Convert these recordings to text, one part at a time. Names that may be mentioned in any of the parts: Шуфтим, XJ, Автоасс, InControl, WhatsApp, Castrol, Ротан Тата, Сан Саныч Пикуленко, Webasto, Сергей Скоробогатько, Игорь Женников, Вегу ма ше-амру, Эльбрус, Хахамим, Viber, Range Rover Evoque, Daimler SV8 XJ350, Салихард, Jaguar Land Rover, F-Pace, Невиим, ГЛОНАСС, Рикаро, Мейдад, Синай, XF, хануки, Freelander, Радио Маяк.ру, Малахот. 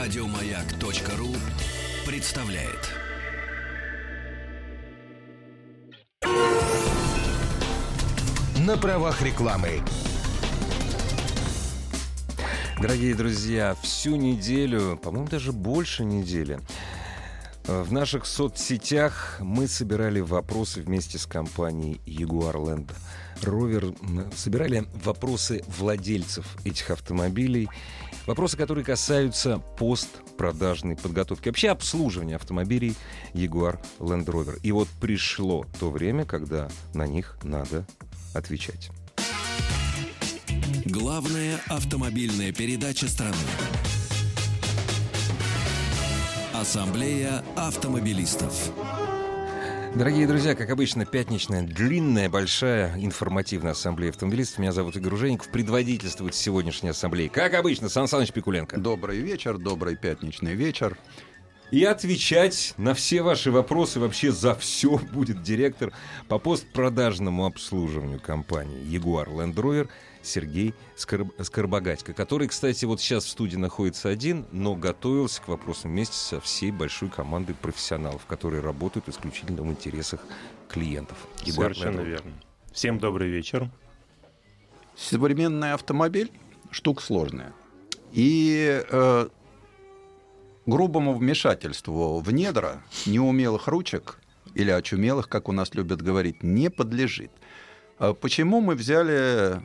Радио Маяк.ру представляет. На правах рекламы. Дорогие друзья, всю неделю, по-моему, даже больше недели, в наших соцсетях мы собирали вопросы вместе с компанией Jaguar Land Rover. Собирали вопросы владельцев этих автомобилей. Вопросы, которые касаются постпродажной подготовки. Вообще обслуживания автомобилей Jaguar Land Rover. И вот пришло то время, когда на них надо отвечать. Главная автомобильная передача страны. Ассамблея автомобилистов. Дорогие друзья, как обычно, пятничная, длинная, большая, информативная ассамблея автомобилистов. Меня зовут Игорь Женников. Предводительствует сегодняшней ассамблее, как обычно, Сан Саныч Пикуленко. Добрый вечер, добрый пятничный вечер. И отвечать на все ваши вопросы, вообще за все, будет директор по постпродажному обслуживанию компании Jaguar Land Rover Сергей Скоробогатько, который, кстати, вот сейчас в студии находится один, но готовился к вопросам вместе со всей большой командой профессионалов, которые работают исключительно в интересах клиентов. Совершенно верно. Всем добрый вечер. Современный автомобиль — штука сложная. И грубому вмешательству в недра неумелых ручек или очумелых, как у нас любят говорить, не подлежит. Почему мы взяли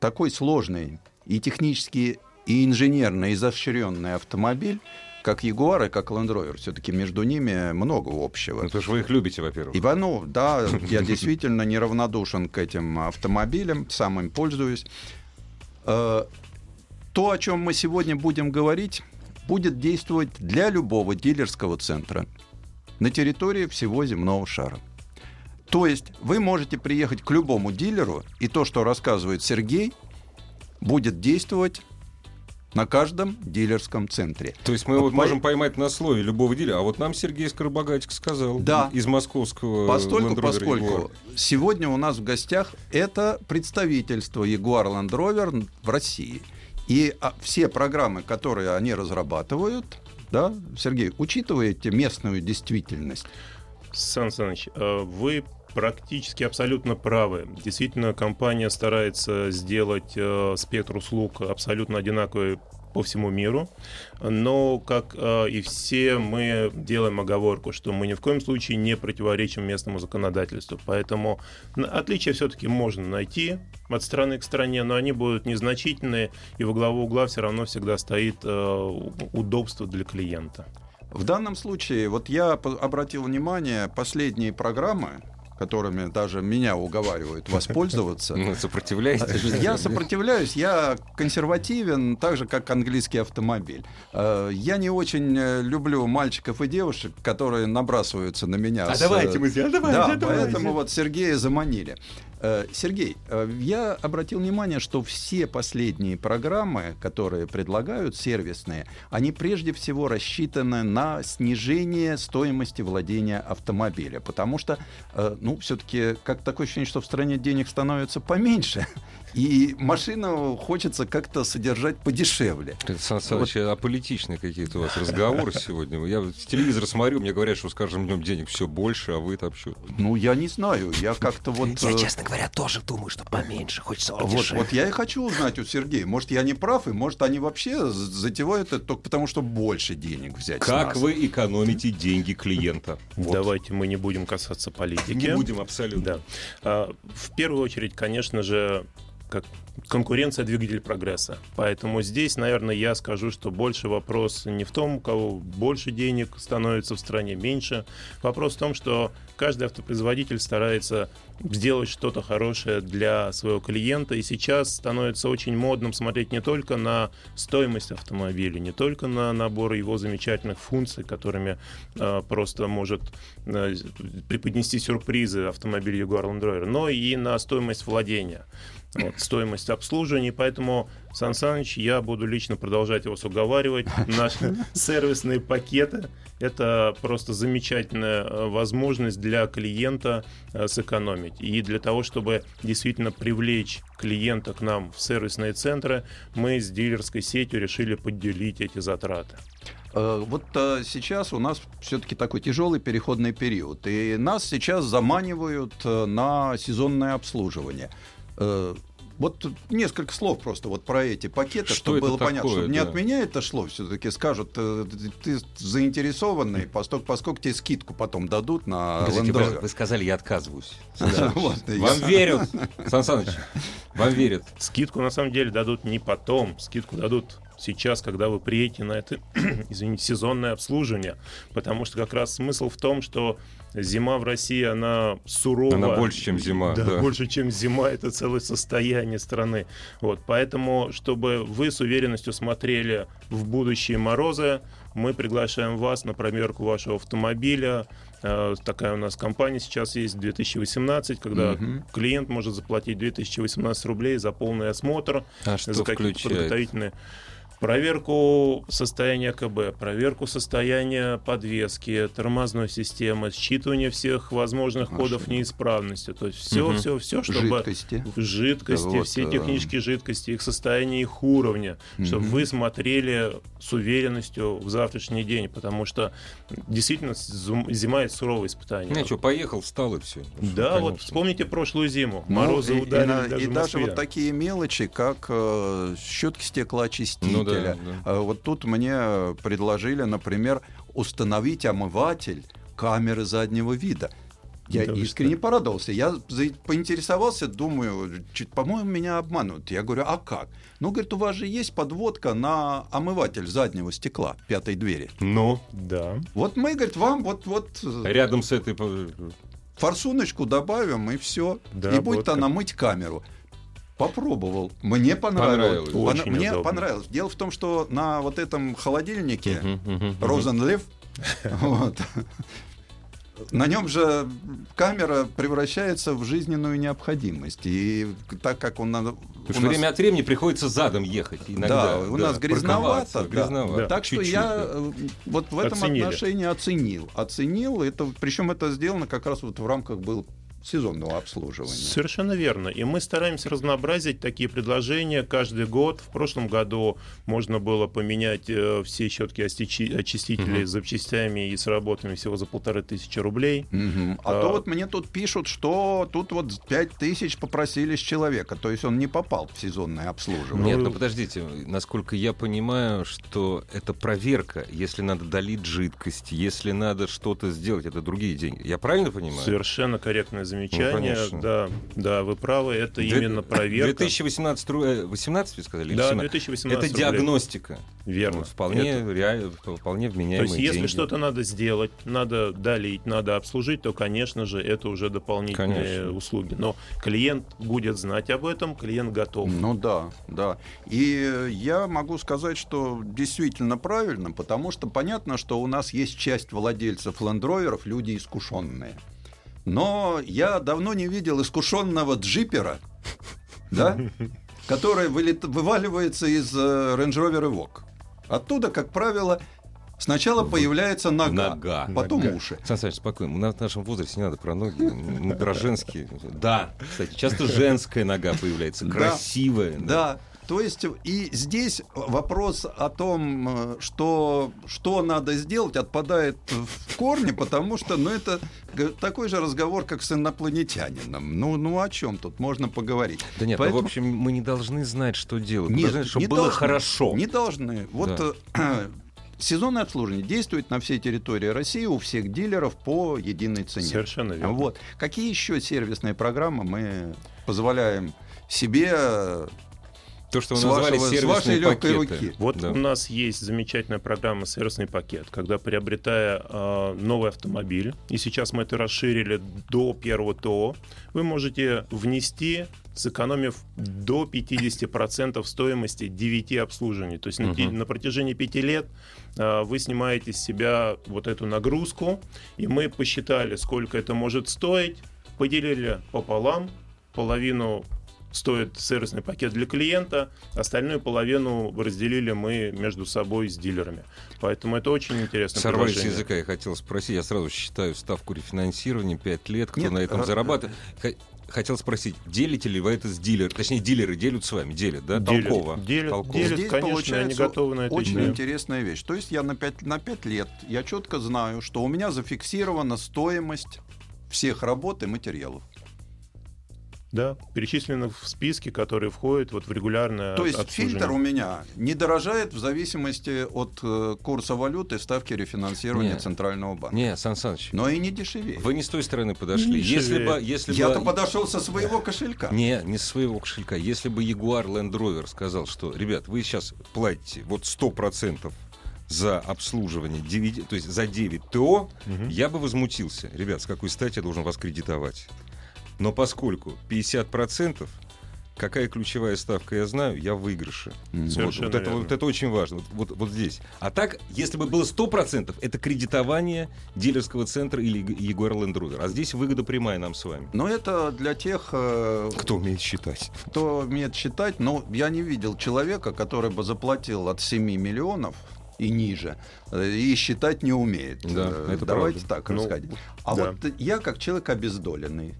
такой сложный и технически, и инженерно изощренный автомобиль, как Jaguar и как Land Rover? Все-таки между ними много общего. Ну, потому что вы их любите, во-первых. Иванов, да, я действительно неравнодушен к этим автомобилям, сам им пользуюсь. То, о чем мы сегодня будем говорить, будет действовать для любого дилерского центра на территории всего земного шара. То есть вы можете приехать к любому дилеру, и то, что рассказывает Сергей, будет действовать на каждом дилерском центре. То есть мы вот можем поймать на слове любого дилера. А вот нам Сергей Скоробогатько сказал, да, из московского Land Rover, поскольку сегодня у нас в гостях это представительство Jaguar Land Rover в России. И все программы, которые они разрабатывают, да, Сергей, учитываете местную действительность? Сан Саныч, вы практически абсолютно правы. Действительно, компания старается сделать спектр услуг абсолютно одинаковый по всему миру. Но, как и все, мы делаем оговорку, что мы ни в коем случае не противоречим местному законодательству. Поэтому отличия все-таки можно найти от страны к стране, но они будут незначительные, и во главу угла все равно всегда стоит удобство для клиента. В данном случае, вот я обратил внимание, последние программы, которыми даже меня уговаривают воспользоваться. Ну, сопротивляетесь? Я сопротивляюсь, я консервативен, так же, как английский автомобиль. Я не очень люблю мальчиков и девушек, которые набрасываются на меня. А давайте мы сделаем, давайте. Поэтому вот Сергея заманили. Сергей, я обратил внимание, что все последние программы, которые предлагают, сервисные, они прежде всего рассчитаны на снижение стоимости владения автомобиля, потому что, ну, все-таки как такое ощущение, что в стране денег становится поменьше, и машину хочется как-то содержать подешевле. Сан Саныч, вот. Аполитичные какие-то у вас разговоры сегодня. Я телевизор смотрю, мне говорят, что с каждым днем денег все больше, а вы там что? Ну, я не знаю, я как-то вот... Я, честно говоря, тоже думаю, что поменьше, хочется подешевле. Вот я и хочу узнать у Сергея. Может, я не прав, и может, они вообще затевают это только потому, что больше денег взять. Как вы экономите деньги клиента? Вот. Давайте мы не будем касаться политики. Не будем, абсолютно. Да. В первую очередь, конечно же, как конкуренция — двигатель прогресса. Поэтому здесь, наверное, я скажу, что больше вопрос не в том, у кого больше денег становится в стране, меньше. Вопрос в том, что каждый автопроизводитель старается сделать что-то хорошее для своего клиента. И сейчас становится очень модным смотреть не только на стоимость автомобиля, не только на набор его замечательных функций, которыми просто может преподнести сюрпризы автомобиль Jaguar Land Rover, но и на стоимость владения. Вот, стоимость обслуживания, поэтому, Сан Саныч, я буду лично продолжать его уговаривать. Наши сервисные пакеты — это просто замечательная возможность для клиента сэкономить. сэкономить. И для того, чтобы действительно привлечь клиента к нам в сервисные центры, мы с дилерской сетью решили поделить эти затраты. Вот сейчас у нас все-таки такой тяжелый переходный период, и нас сейчас заманивают на сезонное обслуживание. Вот несколько слов просто вот про эти пакеты, чтобы было понятно, что не от меня это шло. Все-таки скажут, ты заинтересованный, поскольку тебе скидку потом дадут на Land Rover. Вы сказали, я отказываюсь. Вам верят, Сан Саныч, вам верят. Скидку на самом деле дадут не потом, скидку дадут сейчас, когда вы приедете на это, извините, сезонное обслуживание. Потому что как раз смысл в том, что зима в России, она сурова. Она больше, чем зима. Да, да. Больше, чем зима. Это целое состояние страны. Вот, поэтому, чтобы вы с уверенностью смотрели в будущие морозы, мы приглашаем вас на промерку вашего автомобиля. Такая у нас компания сейчас есть, 2018, когда клиент может заплатить 2018 рублей за полный осмотр. А что за какие-то подготовительные... Проверку состояния КБ, проверку состояния подвески, тормозной системы, считывание всех возможных кодов неисправности. То есть все, чтобы жидкости, да, вот, все технические жидкости, их состояние, их уровня, чтобы вы смотрели с уверенностью в завтрашний день, потому что действительно зима — это суровое испытание. Ну что, поехал, встал и все. Да, конечно. Вот вспомните прошлую зиму, морозы ударили даже в Москве. И даже вот такие мелочи, как щетки стеклоочистителя. Вот тут мне предложили, например, установить омыватель камеры заднего вида. Я искренне порадовался. Я поинтересовался, думаю, по-моему, меня обманывают. Я говорю, а как? Ну, говорит, у вас же есть подводка на омыватель заднего стекла пятой двери. Ну, да. Вот мы, говорит, вам вот... Рядом с этой... Форсуночку добавим, и все. Да, и будет она мыть камеру. Попробовал. Мне понравилось. Мне удобно. Понравилось. Дело в том, что на вот этом холодильнике Розенлев, на нем же камера превращается в жизненную необходимость. И так как он надо. Потому что время от времени приходится задом ехать иногда. Да, у нас грязновато. Так что я вот в этом отношении оценил. Причем это сделано как раз вот в рамках был сезонного обслуживания. Совершенно верно. И мы стараемся разнообразить такие предложения каждый год. В прошлом году можно было поменять все щетки очистителей с запчастями и с работами всего за 1500 рублей. А то вот мне тут пишут, что тут вот 5000 попросили с человека. То есть он не попал в сезонное обслуживание. Нет, ну подождите. Насколько я понимаю, что это проверка. Если надо долить жидкость, если надо что-то сделать, это другие деньги. Я правильно понимаю? Совершенно корректно замечание, ну, да, вы правы, это именно проверка. 2018 вы сказали? Да, 2018. Это диагностика. Верно. Ну, вполне вменяемые. То есть, если деньги. Что-то надо сделать, надо долить, надо обслужить, то, конечно же, это уже дополнительные услуги. Но клиент будет знать об этом, клиент готов. Ну да. И я могу сказать, что действительно правильно, потому что понятно, что у нас есть часть владельцев лендроверов, люди искушенные. Но я давно не видел искушенного джипера, который вываливается из Range Rover Evoque. Оттуда, как правило, сначала появляется нога, потом уши. Сан Саныч, спокойно, в нашем возрасте не надо про ноги, мы про женские. Да, кстати, часто женская нога появляется, красивая. Да. То есть и здесь вопрос о том, что надо сделать, отпадает в корне, потому что это такой же разговор, как с инопланетянином. Ну о чем тут можно поговорить? Да нет, поэтому... в общем, мы не должны знать, что делать. Нет, должны, чтобы было хорошо. Не должны. Вот да. Сезонное обслуживание действует на всей территории России у всех дилеров по единой цене. Совершенно верно. Вот. Какие еще сервисные программы мы позволяем себе... То, что вы назвали сервисные пакеты. Вот у нас есть замечательная программа «Сервисный пакет», когда, приобретая новый автомобиль, и сейчас мы это расширили до первого ТО, вы можете внести, сэкономив до 50% стоимости 9 обслуживаний. То есть на протяжении 5 лет вы снимаете с себя вот эту нагрузку, и мы посчитали, сколько это может стоить, поделили пополам, половину стоит сервисный пакет для клиента, остальную половину разделили мы между собой с дилерами. Поэтому это очень интересное приложение. Сорвались с языка, я хотел спросить, я сразу считаю ставку рефинансирования 5 лет, кто на этом зарабатывает. Хотел спросить, делите ли вы это с дилером? Точнее, дилеры делят с вами, да? Толково. Делят, здесь, конечно, они готовы на это. Очень интересная вещь. То есть я на 5 лет, я четко знаю, что у меня зафиксирована стоимость всех работ и материалов. Да, перечислено в списке, которые входят вот в регулярное обслуживание. То есть фильтр у меня не дорожает в зависимости от курса валюты, ставки рефинансирования Центрального банка. Нет, Сан Саныч. Но и не дешевее. Вы не с той стороны подошли. Я-то подошел со своего кошелька. Не со своего кошелька. Если бы Jaguar Land Rover сказал, что, ребят, вы сейчас платите вот 100% за обслуживание, то есть за 9 ТО, я бы возмутился. Ребят, с какой стати я должен вас кредитовать? Но поскольку 50%, какая ключевая ставка, я знаю, я в выигрыше. Вот это очень важно. Вот здесь. А так, если бы было 100%, это кредитование дилерского центра или Jaguar Land Rover. А здесь выгода прямая нам с вами. Но это для тех... Кто умеет считать. Кто умеет считать. Но я не видел человека, который бы заплатил от 7 миллионов... и ниже, и считать не умеет. Да, давайте правда. Так расходить. Вот я как человек обездоленный,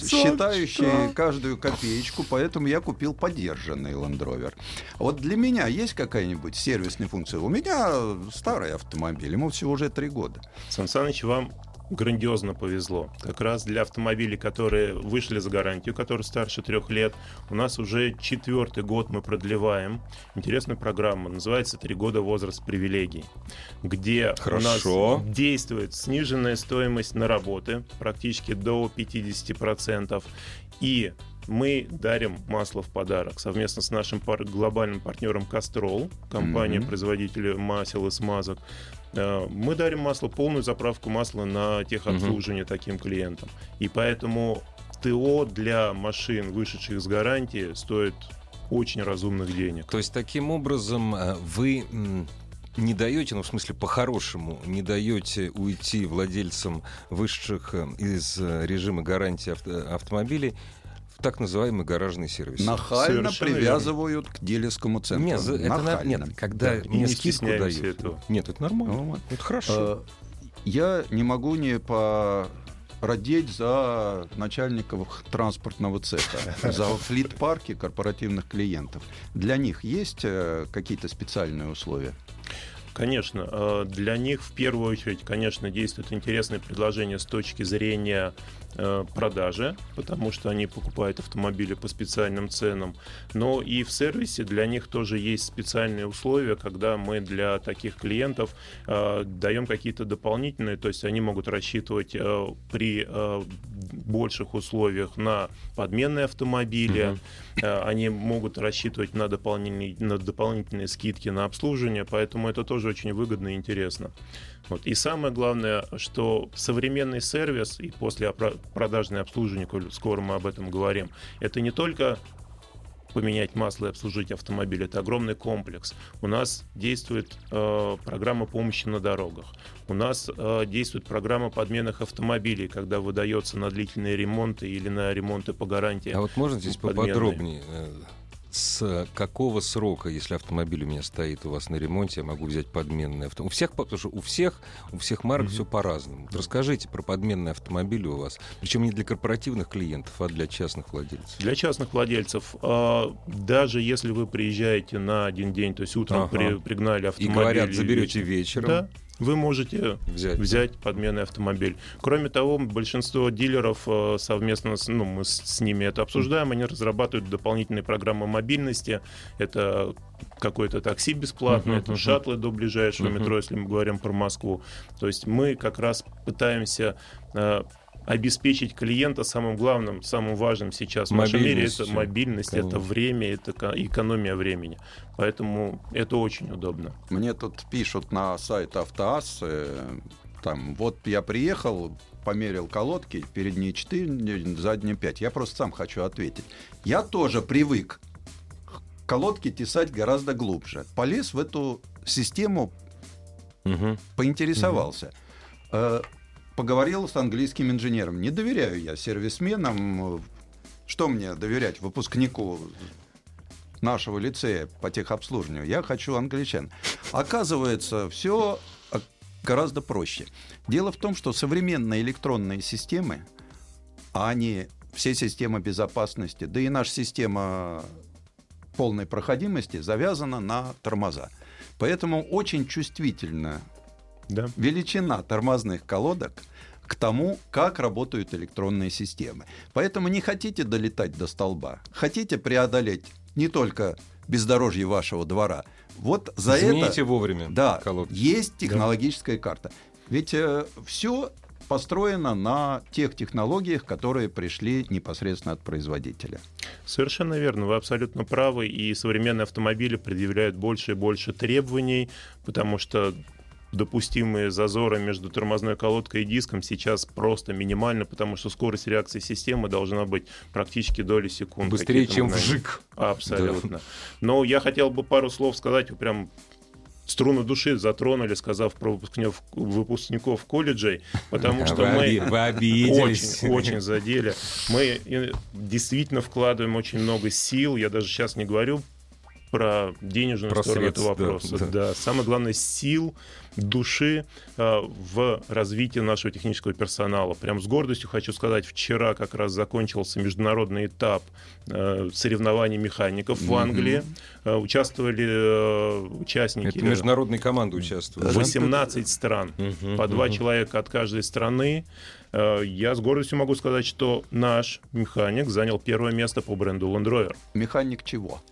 считающий каждую копеечку, поэтому я купил подержанный Land Rover. Вот для меня есть какая-нибудь сервисная функция? У меня старый автомобиль, ему всего уже 3 года. Сан Саныч, вам грандиозно повезло. Как раз для автомобилей, которые вышли за гарантию, которые старше 3 лет, у нас уже 4-й год мы продлеваем интересную программу, называется 3 года возраст привилегий, где у нас действует сниженная стоимость наработы практически до 50%, и мы дарим масло в подарок совместно с нашим глобальным партнером Castrol, компания-производитель масел и смазок. Мы дарим масло, полную заправку масла на техобслуживание таким клиентам. И поэтому ТО для машин, вышедших с гарантии, стоит очень разумных денег. То есть таким образом вы не даете, ну в смысле по-хорошему, не даете уйти владельцам вышедших из режима гарантии автомобилей в так называемый гаражный сервис. Нахально привязывают к дилерскому центру. Не стесняемся этого. Нет, это нормально. Это хорошо. Я не могу не порадеть за начальников транспортного цеха, за флит-парки корпоративных клиентов. Для них есть какие-то специальные условия? Конечно. Для них в первую очередь, конечно, действует интересное предложение с точки зрения продажи, потому что они покупают автомобили по специальным ценам. Но и в сервисе для них тоже есть специальные условия, когда мы для таких клиентов даем какие-то дополнительные, то есть они могут рассчитывать при больших условиях на подменные автомобили, они могут рассчитывать на дополнительные скидки на обслуживание, поэтому это тоже очень выгодно и интересно. И самое главное, что современный сервис и послепродажное обслуживание, скоро мы об этом говорим, это не только поменять масло и обслужить автомобиль, это огромный комплекс. У нас действует программа помощи на дорогах, у нас действует программа подменных автомобилей, когда выдается на длительные ремонты или на ремонты по гарантии. А вот можно здесь поподробнее? С какого срока, если автомобиль у меня стоит у вас на ремонте, я могу взять подменный автомобиль? Потому что у всех марок все по-разному. Вот расскажите про подменные автомобили у вас. Причем не для корпоративных клиентов, а для частных владельцев. Для частных владельцев. Даже если вы приезжаете на один день, то есть утром пригнали автомобиль. И говорят, заберете вечером. Да. Вы можете взять подменный автомобиль. Кроме того, большинство дилеров совместно мы с ними это обсуждаем, они разрабатывают дополнительные программы мобильности. Это какое-то такси бесплатное, это шаттлы до ближайшего метро, если мы говорим про Москву. То есть мы как раз пытаемся обеспечить клиента самым главным, самым важным сейчас в нашем мире. Это мобильность, это время, это экономия времени. Поэтому это очень удобно. Мне тут пишут на сайт Автоасс, я приехал, померил колодки, передние 4, задние 5. Я просто сам хочу ответить. Я тоже привык колодки тесать гораздо глубже. Полез в эту систему, поинтересовался. Поговорил с английским инженером. Не доверяю я сервисменам Что мне доверять выпускнику нашего лицея по техобслуживанию? Я хочу англичан. Оказывается, все гораздо проще. Дело в том, что современные электронные системы, они все системы безопасности, да и наша система полной проходимости завязана на тормоза. Поэтому очень чувствительна величина тормозных колодок к тому, как работают электронные системы. Поэтому не хотите долетать до столба, хотите преодолеть не только бездорожье вашего двора. Вот за Извините вовремя колодки. Есть технологическая карта. Ведь все построено на тех технологиях, которые пришли непосредственно от производителя. Совершенно верно, вы абсолютно правы. И современные автомобили предъявляют больше и больше требований, потому что допустимые зазоры между тормозной колодкой и диском сейчас просто минимальны, потому что скорость реакции системы должна быть практически доли секунды. Быстрее, чем вжик. Абсолютно. Да. Но я хотел бы пару слов сказать, прям струну души затронули, сказав про выпускников колледжей, потому что мы очень задели. Мы действительно вкладываем очень много сил, я даже сейчас не говорю про денежную сторону этого вопроса. Да. Самое главное, сил, души в развитии нашего технического персонала. Прям с гордостью хочу сказать, вчера как раз закончился международный этап соревнований механиков в Англии. Участвовали участники. Это международные команды участвовали. 18 стран. По два человека от каждой страны. Я с гордостью могу сказать, что наш механик занял первое место по бренду Land Rover. Механик чего?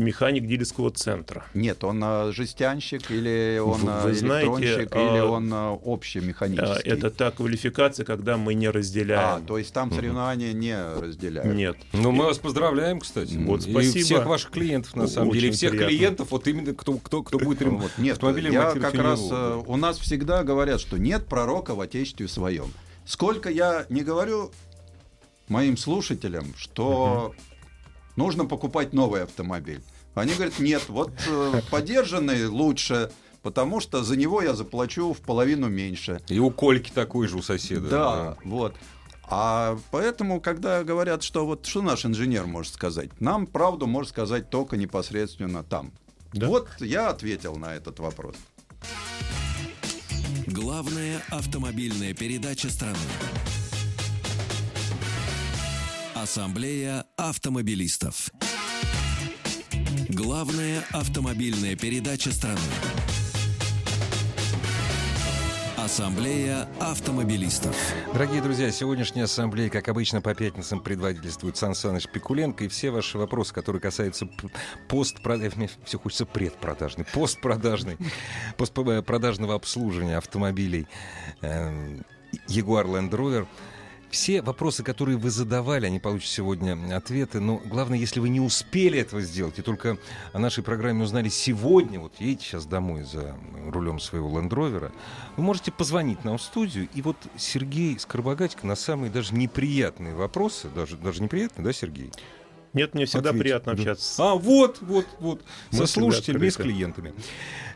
Механик дилерского центра. Нет, он жестянщик, или он электронщик, или он общий механический. Это та квалификация, когда мы не разделяем. То есть там соревнования не разделяют. Нет. Ну, мы вас поздравляем, кстати. Вот, спасибо. И всех ваших клиентов, на самом деле. И всех клиентов, вот именно кто будет ремонтировать. Нет, я как раз... У нас всегда говорят, что нет пророка в отечестве своем. Сколько я не говорю моим слушателям, что... нужно покупать новый автомобиль. Они говорят, нет, вот подержанный лучше, потому что за него я заплачу в половину меньше. И у Кольки такой же у соседа. Да, вот. А поэтому, когда говорят, что вот что наш инженер может сказать, нам правду может сказать только непосредственно там. Да? Вот я ответил на этот вопрос. Главная автомобильная передача страны. Ассамблея автомобилистов. Главная автомобильная передача страны. Ассамблея автомобилистов. Дорогие друзья, сегодняшняя ассамблея, как обычно, по пятницам предводительствует Сан Саныч Пикуленко. И все ваши вопросы, которые касаются постпродажного, все хочется предпродажный, постпродажного обслуживания автомобилей Jaguar Land Rover. Все вопросы, которые вы задавали, они получат сегодня ответы. Но главное, если вы не успели этого сделать и только о нашей программе узнали сегодня, вот едете сейчас домой за рулем своего лендровера, вы можете позвонить нам в студию. И вот Сергей Скоробогатько на самые даже неприятные вопросы, даже неприятные, да, Сергей? Нет, мне всегда приятно общаться. Вот. Со слушателями и с клиентами.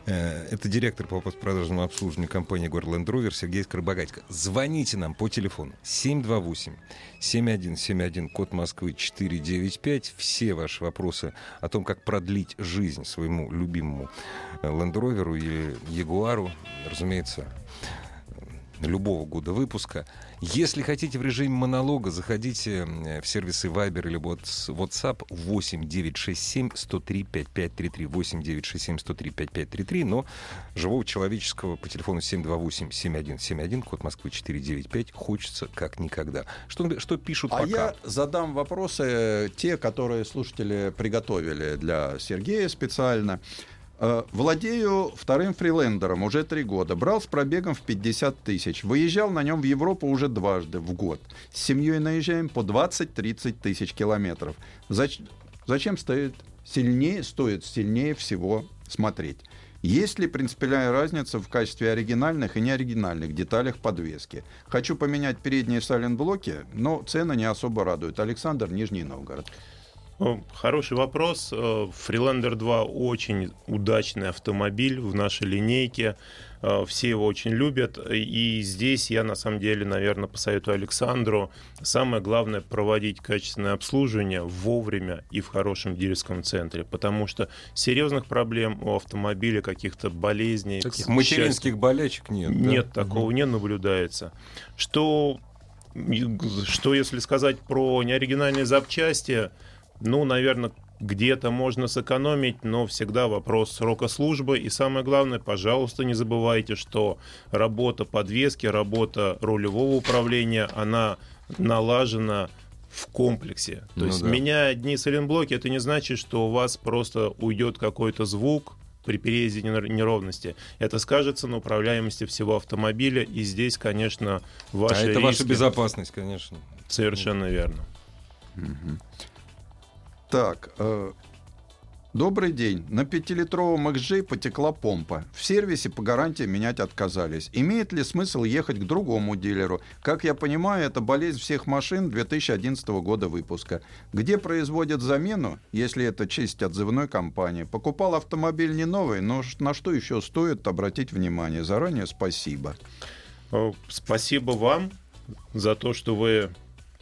Это директор по постпродажному обслуживанию компании Jaguar Land Rover Сергей Скоробогатько. Звоните нам по телефону 728-7171, код Москвы 495. Все ваши вопросы о том, как продлить жизнь своему любимому Land Rover или Jaguar, разумеется, любого года выпуска. Если хотите в режиме монолога, заходите в сервисы Viber или WhatsApp 8-967-103-5533. 8-967-103-5533, но живого человеческого по телефону 728-7171, код Москвы 495, хочется как никогда. Что пишут пока? А я задам вопросы, те, которые слушатели приготовили для Сергея специально. Владею вторым фрилендером уже 3 года. Брал с пробегом в 50 тысяч. Выезжал на нем в Европу уже 2 в год. С семьей наезжаем по 20-30 тысяч километров. Зачем стоит сильнее всего смотреть? Есть ли принципиальная разница в качестве оригинальных и неоригинальных деталях подвески? Хочу поменять передние сайлент-блоки, но цены не особо радуют. Александр, Нижний Новгород. Хороший вопрос. Freelander 2 очень удачный автомобиль в нашей линейке. Все его очень любят. И здесь я, на самом деле, наверное, посоветую Александру. Самое главное — проводить качественное обслуживание вовремя и в хорошем дилерском центре. Потому что серьезных проблем у автомобиля, каких-то болезней... Таких материнских болячек нет. Нет, да? Такого не наблюдается. Что если сказать про неоригинальные запчасти? Ну, наверное, где-то можно сэкономить, но всегда вопрос срока службы. И самое главное, пожалуйста, не забывайте, что работа подвески, работа рулевого управления, она налажена в комплексе. То есть, меняя одни сайлентблоки, это не значит, что у вас просто уйдет какой-то звук при переезде неровности. Это скажется на управляемости всего автомобиля, и здесь, конечно, ваши риски... А это ваша безопасность, конечно. Совершенно верно. Угу. Так, добрый день. На 5-литровом XJ потекла помпа. В сервисе по гарантии менять отказались. Имеет ли смысл ехать к другому дилеру? Как я понимаю, это болезнь всех машин 2011 года выпуска. Где производят замену, если это честь отзывной компании? Покупал автомобиль не новый, но на что еще стоит обратить внимание? Заранее спасибо. Спасибо вам за то, что вы...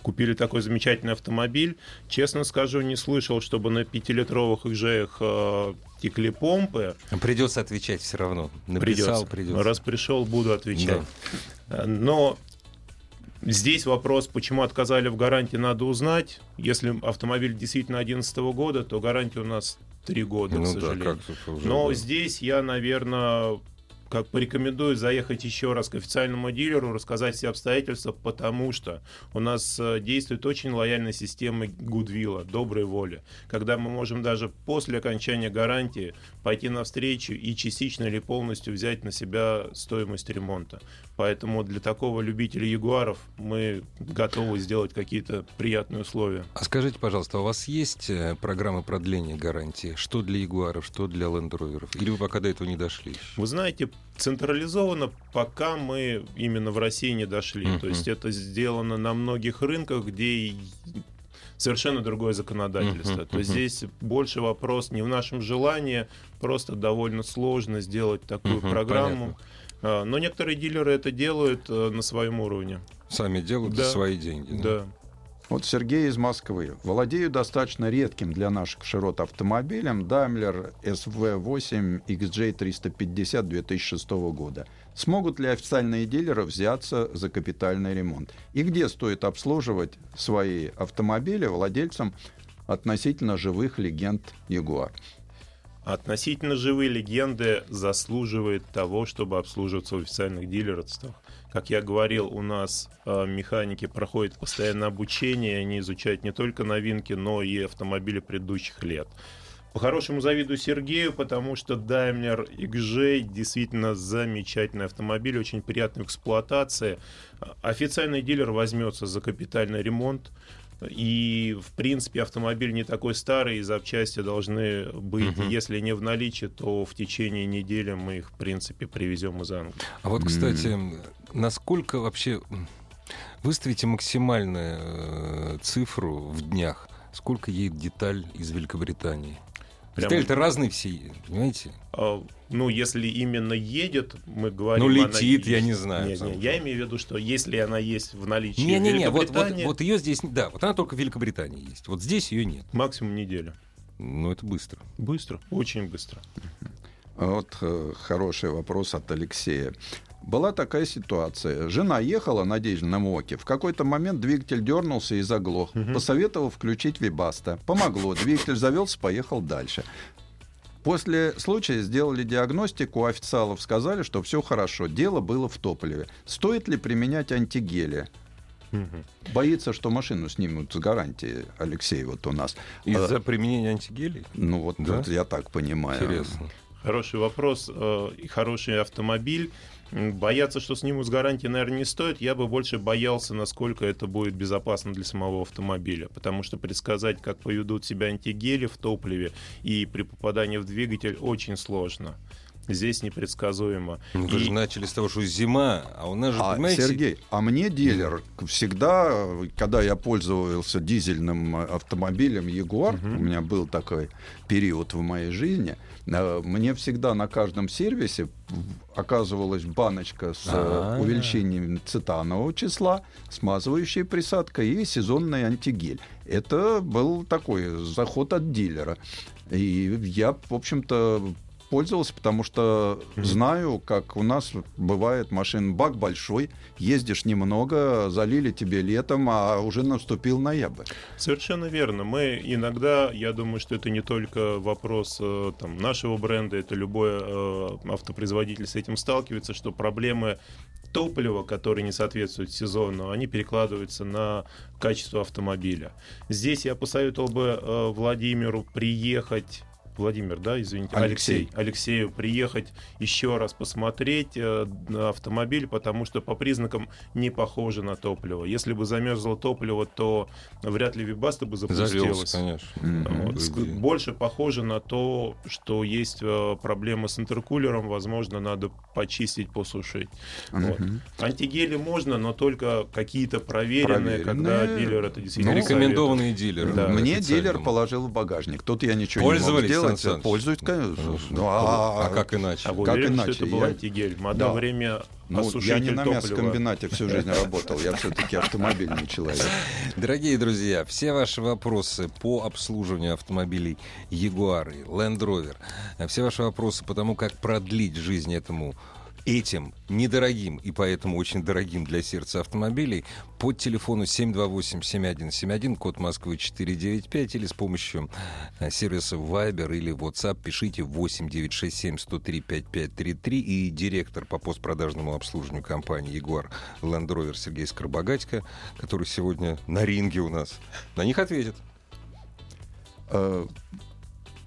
купили такой замечательный автомобиль. Честно скажу, не слышал, чтобы на 5-литровых XJ-ах текли помпы. Придется отвечать все равно. Написал, придется. Раз пришел, буду отвечать. Да. Но здесь вопрос, почему отказали в гарантии, надо узнать. Если автомобиль действительно 2011 года, то гарантия у нас 3 года, к сожалению. Да, но было. Здесь я, наверное... как порекомендую заехать еще раз к официальному дилеру, рассказать все обстоятельства, потому что у нас действует очень лояльная система гудвилла, доброй воли, когда мы можем даже после окончания гарантии пойти навстречу и частично или полностью взять на себя стоимость ремонта. Поэтому для такого любителя ягуаров мы готовы сделать какие-то приятные условия. А скажите, пожалуйста, у вас есть программа продления гарантии? Что для ягуаров, что для лендроверов? Или вы пока до этого не дошли? Вы знаете, централизованно пока мы именно в России не дошли. То есть это сделано на многих рынках, где совершенно другое законодательство. То есть здесь больше вопрос не в нашем желании, просто довольно сложно сделать такую программу. Понятно. Но некоторые дилеры это делают на своем уровне. Сами делают за свои деньги. Да. Вот Сергей из Москвы. Владею достаточно редким для наших широт автомобилем Daimler SV8 XJ350 2006 года. Смогут ли официальные дилеры взяться за капитальный ремонт? И где стоит обслуживать свои автомобили владельцам относительно живых легенд Jaguar? Относительно живые легенды заслуживают того, чтобы обслуживаться в официальных дилерствах. Как я говорил, у нас механики проходят постоянное обучение, они изучают не только новинки, но и автомобили предыдущих лет. По-хорошему завидую Сергею, потому что Daimler XJ действительно замечательный автомобиль, очень приятный в эксплуатации. Официальный дилер возьмется за капитальный ремонт. И, в принципе, автомобиль не такой старый, и запчасти должны быть, если не в наличии, то в течение недели мы их, в принципе, привезем из Англии. А вот, кстати, насколько вообще... Выставите максимальную цифру в днях, сколько едет деталь из Великобритании. Детали-то разные все, понимаете? Ну, если именно едет, мы говорим... Ну, летит, я не знаю. Я имею в виду, что если она есть в наличии в Великобритании... Вот ее здесь... Да, вот она только в Великобритании есть. Вот здесь ее нет. Максимум неделя. Ну, это быстро. Быстро, очень быстро. Вот хороший вопрос от Алексея. Была такая ситуация. Жена ехала на дизельном ОКе. В какой-то момент двигатель дернулся и заглох. Посоветовал включить Webasto. Помогло. Двигатель завелся, поехал дальше. После случая сделали диагностику. У официалов сказали, что все хорошо. Дело было в топливе. Стоит ли применять антигели? Боится, что машину снимут с гарантии, Алексей, вот у нас. Из-за применения антигелей? Ну вот, да? Вот я так понимаю. Интересно. Хороший вопрос. И хороший автомобиль. Бояться, что снимут с гарантии, наверное, не стоит. Я бы больше боялся, насколько это будет безопасно для самого автомобиля. Потому что предсказать, как поведут себя антигели в топливе и при попадании в двигатель, очень сложно. здесь непредсказуемо. Ну, вы же начали с того, что зима, а у нас же, понимаете... Сергей, а мне дилер всегда, когда я пользовался дизельным автомобилем Jaguar, у меня был такой период в моей жизни, мне всегда на каждом сервисе оказывалась баночка с увеличением цетанового числа, смазывающая присадка и сезонный антигель. Это был такой заход от дилера. И я, в общем-то, пользовался, потому что знаю, как у нас бывает машин, бак большой, ездишь немного, залили тебе летом, а уже наступил ноябрь. Совершенно верно. Мы иногда, я думаю, что это не только вопрос там, нашего бренда, это любой автопроизводитель с этим сталкивается, что проблемы топлива, которые не соответствуют сезону, они перекладываются на качество автомобиля. Здесь я посоветовал бы Владимиру приехать, Алексею приехать еще раз посмотреть автомобиль, потому что по признакам не похоже на топливо. Если бы замерзло топливо, то вряд ли Webasto бы запустилось. Больше похоже на то, что есть проблемы с интеркулером, возможно, надо почистить, посушить. Антигели можно, но только какие-то проверенные, когда дилер это действительно рекомендованные дилеры. Да, мне дилер положил в багажник, тут я ничего не могу. Пользуюсь, конечно. Ну, а как иначе? А вы уверены, что это был антигель? Одно время... Ну, я не на мясокомбинате всю жизнь работал, я все-таки автомобильный человек. Дорогие друзья, все ваши вопросы по обслуживанию автомобилей Jaguar и Land Rover, все ваши вопросы по тому, как продлить жизнь этим недорогим и поэтому очень дорогим для сердца автомобилей, по телефону 728-7171, код Москвы 495, или с помощью сервиса Viber или WhatsApp пишите 8-967-103-5533, и директор по постпродажному обслуживанию компании Jaguar Land Rover Сергей Скоробогатько, который сегодня на ринге у нас, на них ответит.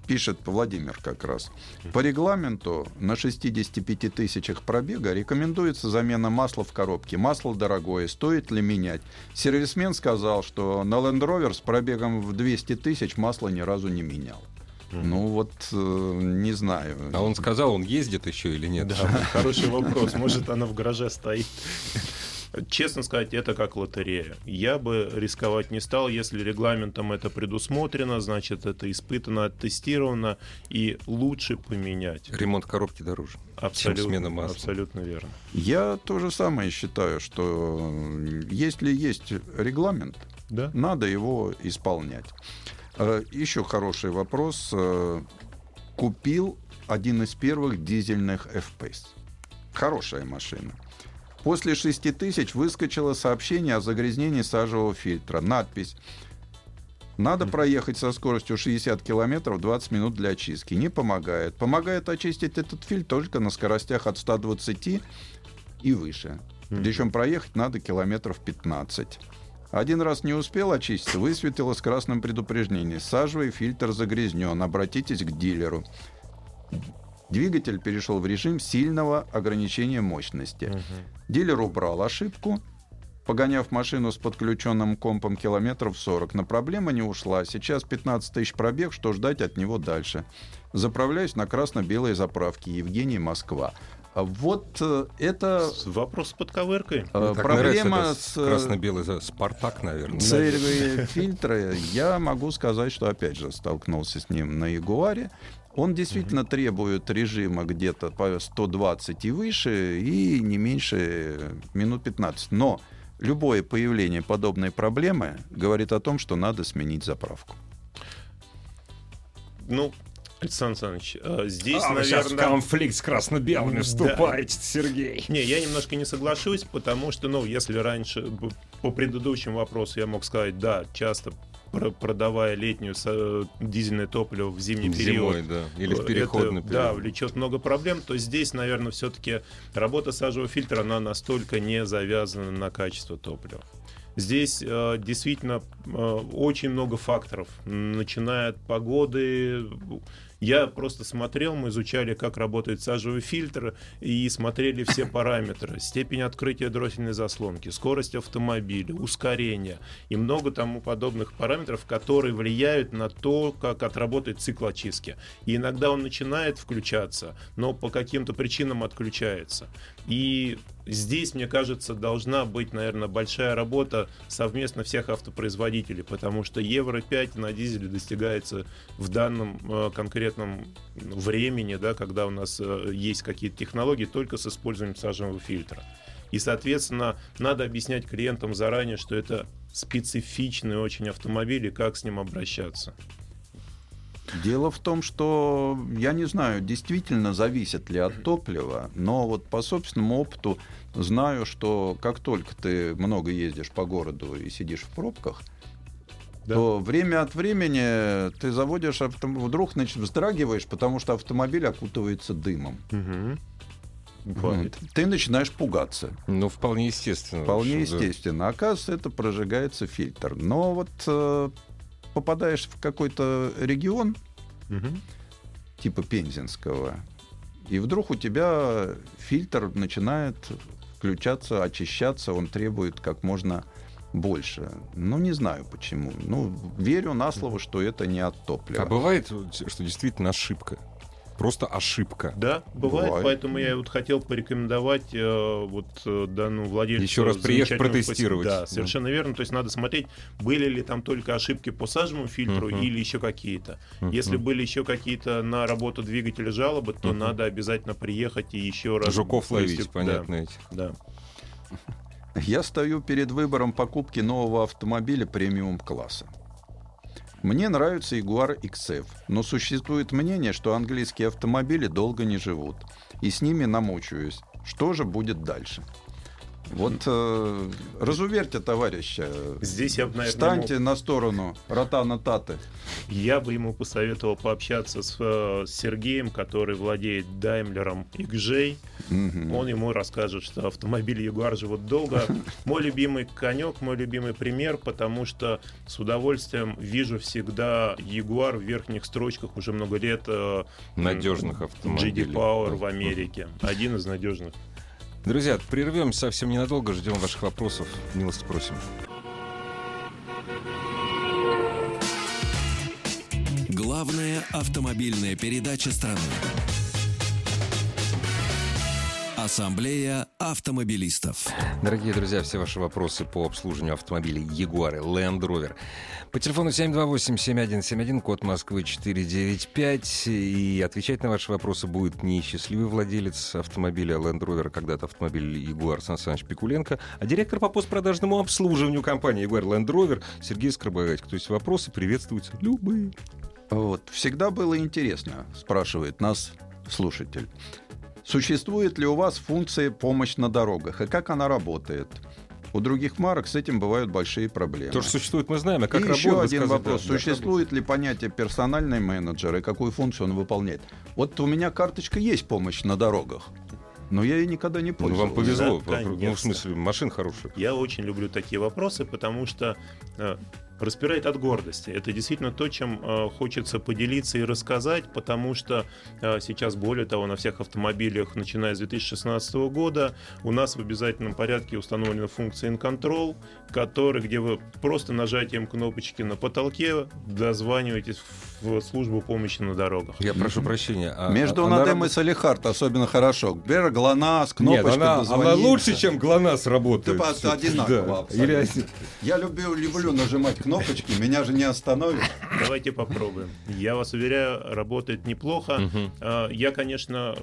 Пишет Владимир как раз. По регламенту на 65 тысячах пробега рекомендуется замена масла в коробке. Масло дорогое, стоит ли менять? Сервисмен сказал, что на Land Rover с пробегом в 200 тысяч масло ни разу не менял. Ну вот, не знаю. А он сказал, он ездит еще или нет? Да, хороший вопрос. Может, она в гараже стоит. Честно сказать, это как лотерея. Я бы рисковать не стал, если регламентом это предусмотрено, значит, это испытано, оттестировано, и лучше поменять. Ремонт коробки дороже, чем смена масла. Абсолютно верно. Я то же самое считаю, что если есть регламент, надо его исполнять. Еще хороший вопрос. Купил один из первых дизельных F-Pace. Хорошая машина. После 6000 выскочило сообщение о загрязнении сажевого фильтра. Надпись: «Надо проехать со скоростью 60 км 20 минут для очистки». Не помогает. Помогает очистить этот фильтр только на скоростях от 120 и выше. Причем проехать надо километров 15. Один раз не успел очиститься, высветило с красным предупреждением: «Сажевый фильтр загрязнен. Обратитесь к дилеру». Двигатель перешел в режим сильного ограничения мощности. Дилер убрал ошибку, погоняв машину с подключенным компом километров 40. Но проблема не ушла. Сейчас 15 тысяч пробег, что ждать от него дальше? Заправляюсь на красно-белой заправке. Евгений, Москва. Вот это... Вопрос с подковыркой. Проблема с... Красно-белый «Спартак», наверное. Цельные фильтры. Я могу сказать, что опять же столкнулся с ним на Ягуаре. Он действительно требует режима где-то по 120 и выше, и не меньше минут 15. Но любое появление подобной проблемы говорит о том, что надо сменить заправку. Ну, Александр Саныч, здесь, наверное... сейчас в конфликт с красно-белыми вступаете, Сергей. Не, я немножко не соглашусь, потому что, если раньше, по предыдущему вопросу я мог сказать, часто... продавая летнюю дизельное топливо в зимний период, или в переходный период, влечет много проблем, то здесь, наверное, все-таки работа сажевого фильтра, она настолько не завязана на качество топлива. Здесь действительно очень много факторов, начиная от погоды. Я просто смотрел, мы изучали, как работает сажевый фильтр, и смотрели все параметры: степень открытия дроссельной заслонки, скорость автомобиля, ускорение и много тому подобных параметров, которые влияют на то, как отработает цикл очистки. И иногда он начинает включаться, но по каким-то причинам отключается. И здесь, мне кажется, должна быть, наверное, большая работа совместно всех автопроизводителей, потому что евро 5 на дизеле достигается в данном конкретном времени, да, когда у нас есть какие-то технологии, только с использованием сажевого фильтра. И, соответственно, надо объяснять клиентам заранее, что это специфичный очень автомобиль и как с ним обращаться. Дело в том, что, я не знаю, действительно зависит ли от топлива, но вот по собственному опыту знаю, что как только ты много ездишь по городу и сидишь в пробках, да, то время от времени ты заводишь автомобиль, вдруг, значит, вздрагиваешь, потому что автомобиль окутывается дымом. Угу. Ты начинаешь пугаться. Ну, вполне естественно. Вполне естественно. Да. Оказывается, это прожигается фильтр. Но вот... попадаешь в какой-то регион, типа Пензенского, и вдруг у тебя фильтр начинает включаться, очищаться, он требует как можно больше. Ну, не знаю почему. Ну, верю на слово, что это не от топлива. А бывает, что действительно ошибка? Просто ошибка. Да, бывает. Поэтому я вот хотел порекомендовать вот данному владельцу еще раз приехать протестировать. Да, совершенно верно. То есть надо смотреть, были ли там только ошибки по сажевому фильтру или еще какие-то. Если были еще какие-то на работу двигателя жалобы, то надо обязательно приехать и еще раз. Жуков ловить, понятно. Да. Я стою перед выбором покупки нового автомобиля премиум-класса. Мне нравится Jaguar XF, но существует мнение, что английские автомобили долго не живут, и с ними намучаюсь. Что же будет дальше? Вот разуверьте товарища. Здесь я бы, наверное, встаньте на сторону Ротана Таты. Я бы ему посоветовал пообщаться с Сергеем, который владеет Daimler XJ. Он ему расскажет, что автомобили Jaguar живут долго. Мой любимый конек, мой любимый пример, потому что с удовольствием вижу всегда Jaguar в верхних строчках уже много лет надежных автомобилей. GD Power в Америке. Один из надежных. Друзья, прервемся совсем ненадолго, ждем ваших вопросов. Милости просим. Главная автомобильная передача страны. Ассамблея автомобилистов. Дорогие друзья, все ваши вопросы по обслуживанию автомобилей Jaguar и Land Rover. По телефону 728-7171, код Москвы 495. И отвечать на ваши вопросы будет не счастливый владелец автомобиля Land Rover, когда-то автомобиль Jaguar, Сан Саныч Пикуленко, а директор по постпродажному обслуживанию компании Jaguar Land Rover Сергей Скоробогатько. То есть вопросы приветствуются любые. Вот. Всегда было интересно, спрашивает нас слушатель. Существует ли у вас функция «Помощь на дорогах» и как она работает? У других марок с этим бывают большие проблемы. То, что существует, мы знаем, а как работает? Еще один вопрос. Да, существует ли понятие «персональный менеджер» и какую функцию он выполняет? Вот у меня карточка есть «Помощь на дорогах», но я ей никогда не пользовался. Ну, вам повезло. Да, ну, в смысле, машин хороших. Я очень люблю такие вопросы, потому что... распирает от гордости. Это действительно то, чем хочется поделиться и рассказать, потому что сейчас, более того, на всех автомобилях, начиная с 2016 года, у нас в обязательном порядке установлена функция InControl, где вы просто нажатием кнопочки на потолке дозваниваетесь в службу помощи на дорогах. Я прошу прощения. Между Надем и Салихард особенно хорошо. Например, ГЛОНАСС, кнопочка дозвониться. Она лучше, чем ГЛОНАСС работает. Да, одинаково. Да. Я люблю нажимать кнопочки, меня же не остановит. Давайте попробуем. Я вас уверяю, работает неплохо. Я, конечно,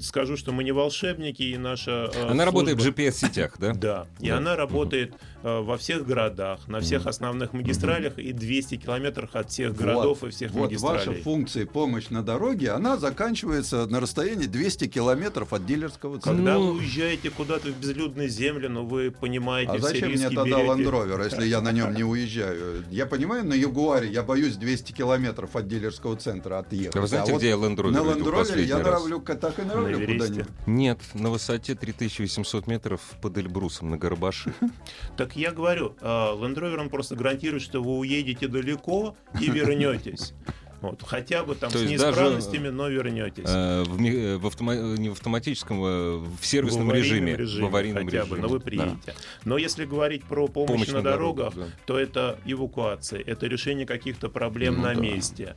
скажу, что мы не волшебники, и наша служба работает в GPS-сетях, да? Да. И она работает во всех городах, на всех основных магистралях и 200 километрах от всех городов и всех магистралей. Вот ваша функция «Помощь на дороге», она заканчивается на расстоянии 200 километров от дилерского центра. Когда вы уезжаете куда-то в безлюдные земли, но вы понимаете все риски, берете. А зачем мне тогда Land Rover, если я на нем не уезжаю? я понимаю, на Ягуаре я боюсь 200 километров от дилерского центра отъехать. Вы знаете, где я лендровере иду последний раз? На лендровере я так и норовлю куда-нибудь. Нет, на высоте 3800 метров под Эльбрусом на Горбаше. Так я говорю, лендровер он просто гарантирует, что вы уедете далеко и вернетесь. Вот, хотя бы там то с неисправностями, даже, но вернетесь. Не в автоматическом, в сервисном режиме. В аварийном хотя режиме. Бы, но вы приедете. Да. Но если говорить про помощь на дорогах, да, то это эвакуация, это решение каких-то проблем на месте.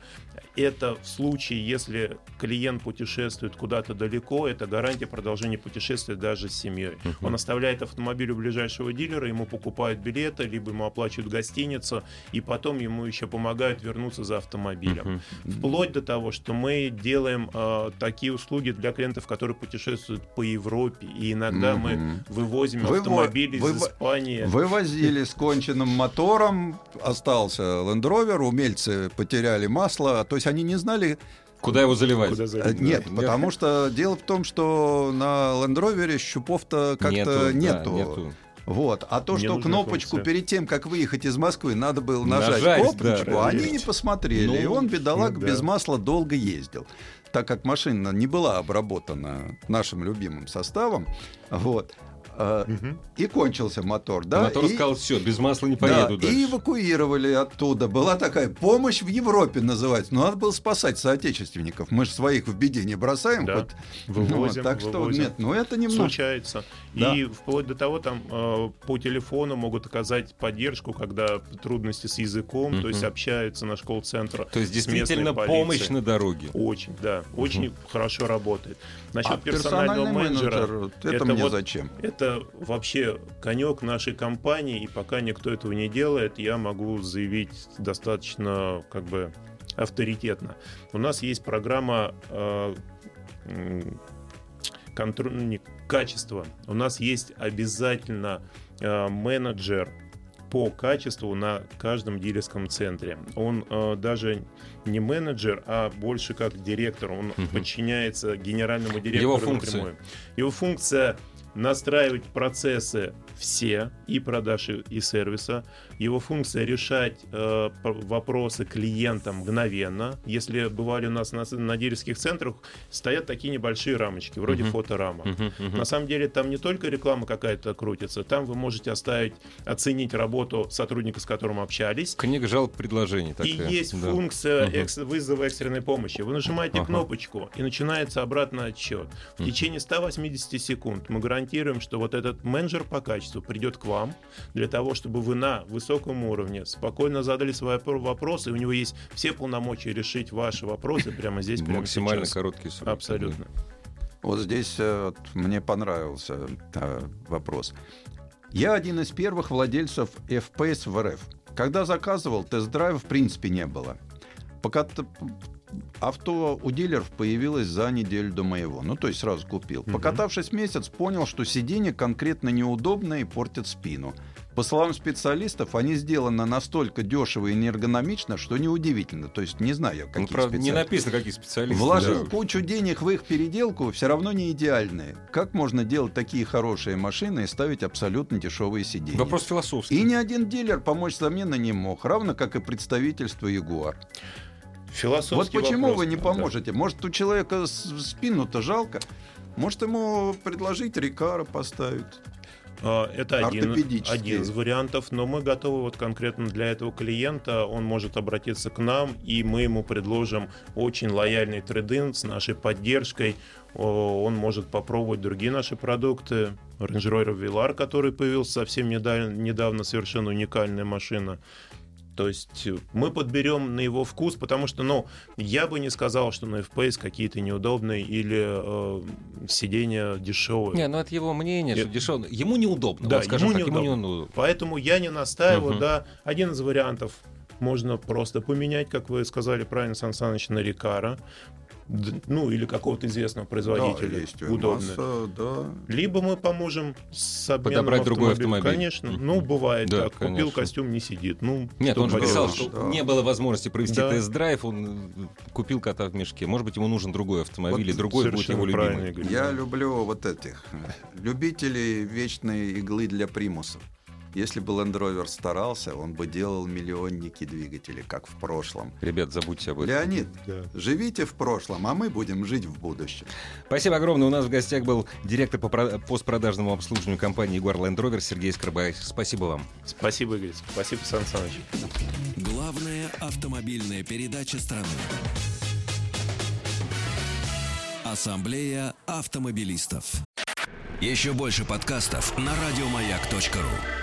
Это в случае, если клиент путешествует куда-то далеко, это гарантия продолжения путешествия даже с семьей. Он оставляет автомобиль у ближайшего дилера, ему покупают билеты, либо ему оплачивают гостиницу, и потом ему еще помогают вернуться за автомобилем. Вплоть до того, что мы делаем такие услуги для клиентов, которые путешествуют по Европе. И иногда мы вывозим автомобили из Испании. Вывозили с конченным мотором, остался Land Rover, умельцы потеряли масло. То есть они не знали... Куда его заливать? Нет, потому что дело в том, что на Land Rover щупов-то как-то нету. Вот. А то, что кнопочку перед тем, как выехать из Москвы, надо было нажать кнопочку, они не посмотрели. И он, бедолаг, без масла долго ездил, так как машина не была обработана нашим любимым составом. Вот. И кончился мотор, да? Мотор сказал, все, без масла не поеду дальше. И эвакуировали оттуда. Была такая помощь в Европе называется. Но надо было спасать соотечественников. Мы же своих в беде не бросаем. Да. Хоть... Вывозим, так что нет, ну это немного. Случается. Да. И вплоть до того, там по телефону могут оказать поддержку, когда трудности с языком, то есть общаются на колл-центр. То есть действительно помощь на дороге. Очень, да. Очень хорошо работает. Насчет персонального менеджера. Это мне вот, зачем? Это вообще конек нашей компании, и пока никто этого не делает, я могу заявить достаточно как бы авторитетно. У нас есть программа качества. У нас есть обязательно менеджер по качеству на каждом дилерском центре. Он даже не менеджер, а больше как директор. Он подчиняется генеральному директору. Его функция. Его функция — настраивать процессы все, и продажи, и сервиса. Его функция — решать вопросы клиента мгновенно. Если бывали у нас на дилерских центрах, стоят такие небольшие рамочки, вроде фоторамок. На самом деле там не только реклама какая-то крутится, там вы можете оценить работу сотрудника, с которым общались. Книга жалоб предложений. И есть функция вызова экстренной помощи. Вы нажимаете кнопочку, и начинается обратный отсчет. В течение 180 секунд мы гарантируем, что вот этот менеджер по качеству придет к вам для того, чтобы вы на высоком уровне спокойно задали свои вопросы, и у него есть все полномочия решить ваши вопросы прямо здесь, прямо максимально сейчас. Короткий срок. Абсолютно. Вот здесь мне понравился вопрос. Я один из первых владельцев F-Pace в РФ. Когда заказывал, тест-драйва в принципе не было. Пока авто у дилеров появилось за неделю до моего. Ну, то есть сразу купил. Покатавшись месяц, понял, что сиденье конкретно неудобное и портит спину. По словам специалистов, они сделаны настолько дешево и неэргономично, что неудивительно. То есть не знаю я, какие специалисты. Не написано, какие специалисты. Вложил кучу денег в их переделку, все равно не идеальные. Как можно делать такие хорошие машины и ставить абсолютно дешевые сиденья? Вопрос философский. И ни один дилер помочь замена не мог, равно как и представительство Jaguar. Вот почему вопрос, вы не поможете? Да. Может, у человека спину-то жалко? Может, ему предложить Рикаро поставить? Это один из вариантов, но мы готовы вот конкретно для этого клиента. Он может обратиться к нам, и мы ему предложим очень лояльный трейд-ин с нашей поддержкой. Он может попробовать другие наши продукты. Range Rover Velar, который появился совсем недавно, совершенно уникальная машина. То есть мы подберем на его вкус, потому что, я бы не сказал, что на F-Pace какие-то неудобные или сиденья дешевые. Не, это его мнение, что дешевые. Ему неудобно, да, вот, скажем так, ему неудобно. Поэтому я не настаиваю, один из вариантов. Можно просто поменять, как вы сказали правильно, Сан Саныч, на Рикаро. Или какого-то известного производителя, да, удобно. Масса, да. Либо мы поможем с обменом подобрать другой автомобиль. Конечно, бывает так. Да, купил костюм, не сидит. Нет, он же писал, что не было возможности провести тест-драйв, он купил кота в мешке. Может быть, ему нужен другой автомобиль, и другой будет его любимый. Я люблю вот этих любителей вечной иглы для примусов. Если бы Land Rover старался, он бы делал миллионники двигателей, как в прошлом. Ребят, забудьте об этом. Леонид, да. Живите в прошлом, а мы будем жить в будущем. Спасибо огромное. У нас в гостях был директор по постпродажному обслуживанию компании Jaguar Land Rover Сергей Скоробогатько. Спасибо вам. Спасибо, Игорь. Спасибо, Сан Саныч. Главная автомобильная передача страны. Ассамблея автомобилистов. Еще больше подкастов на радиомаяк.ру.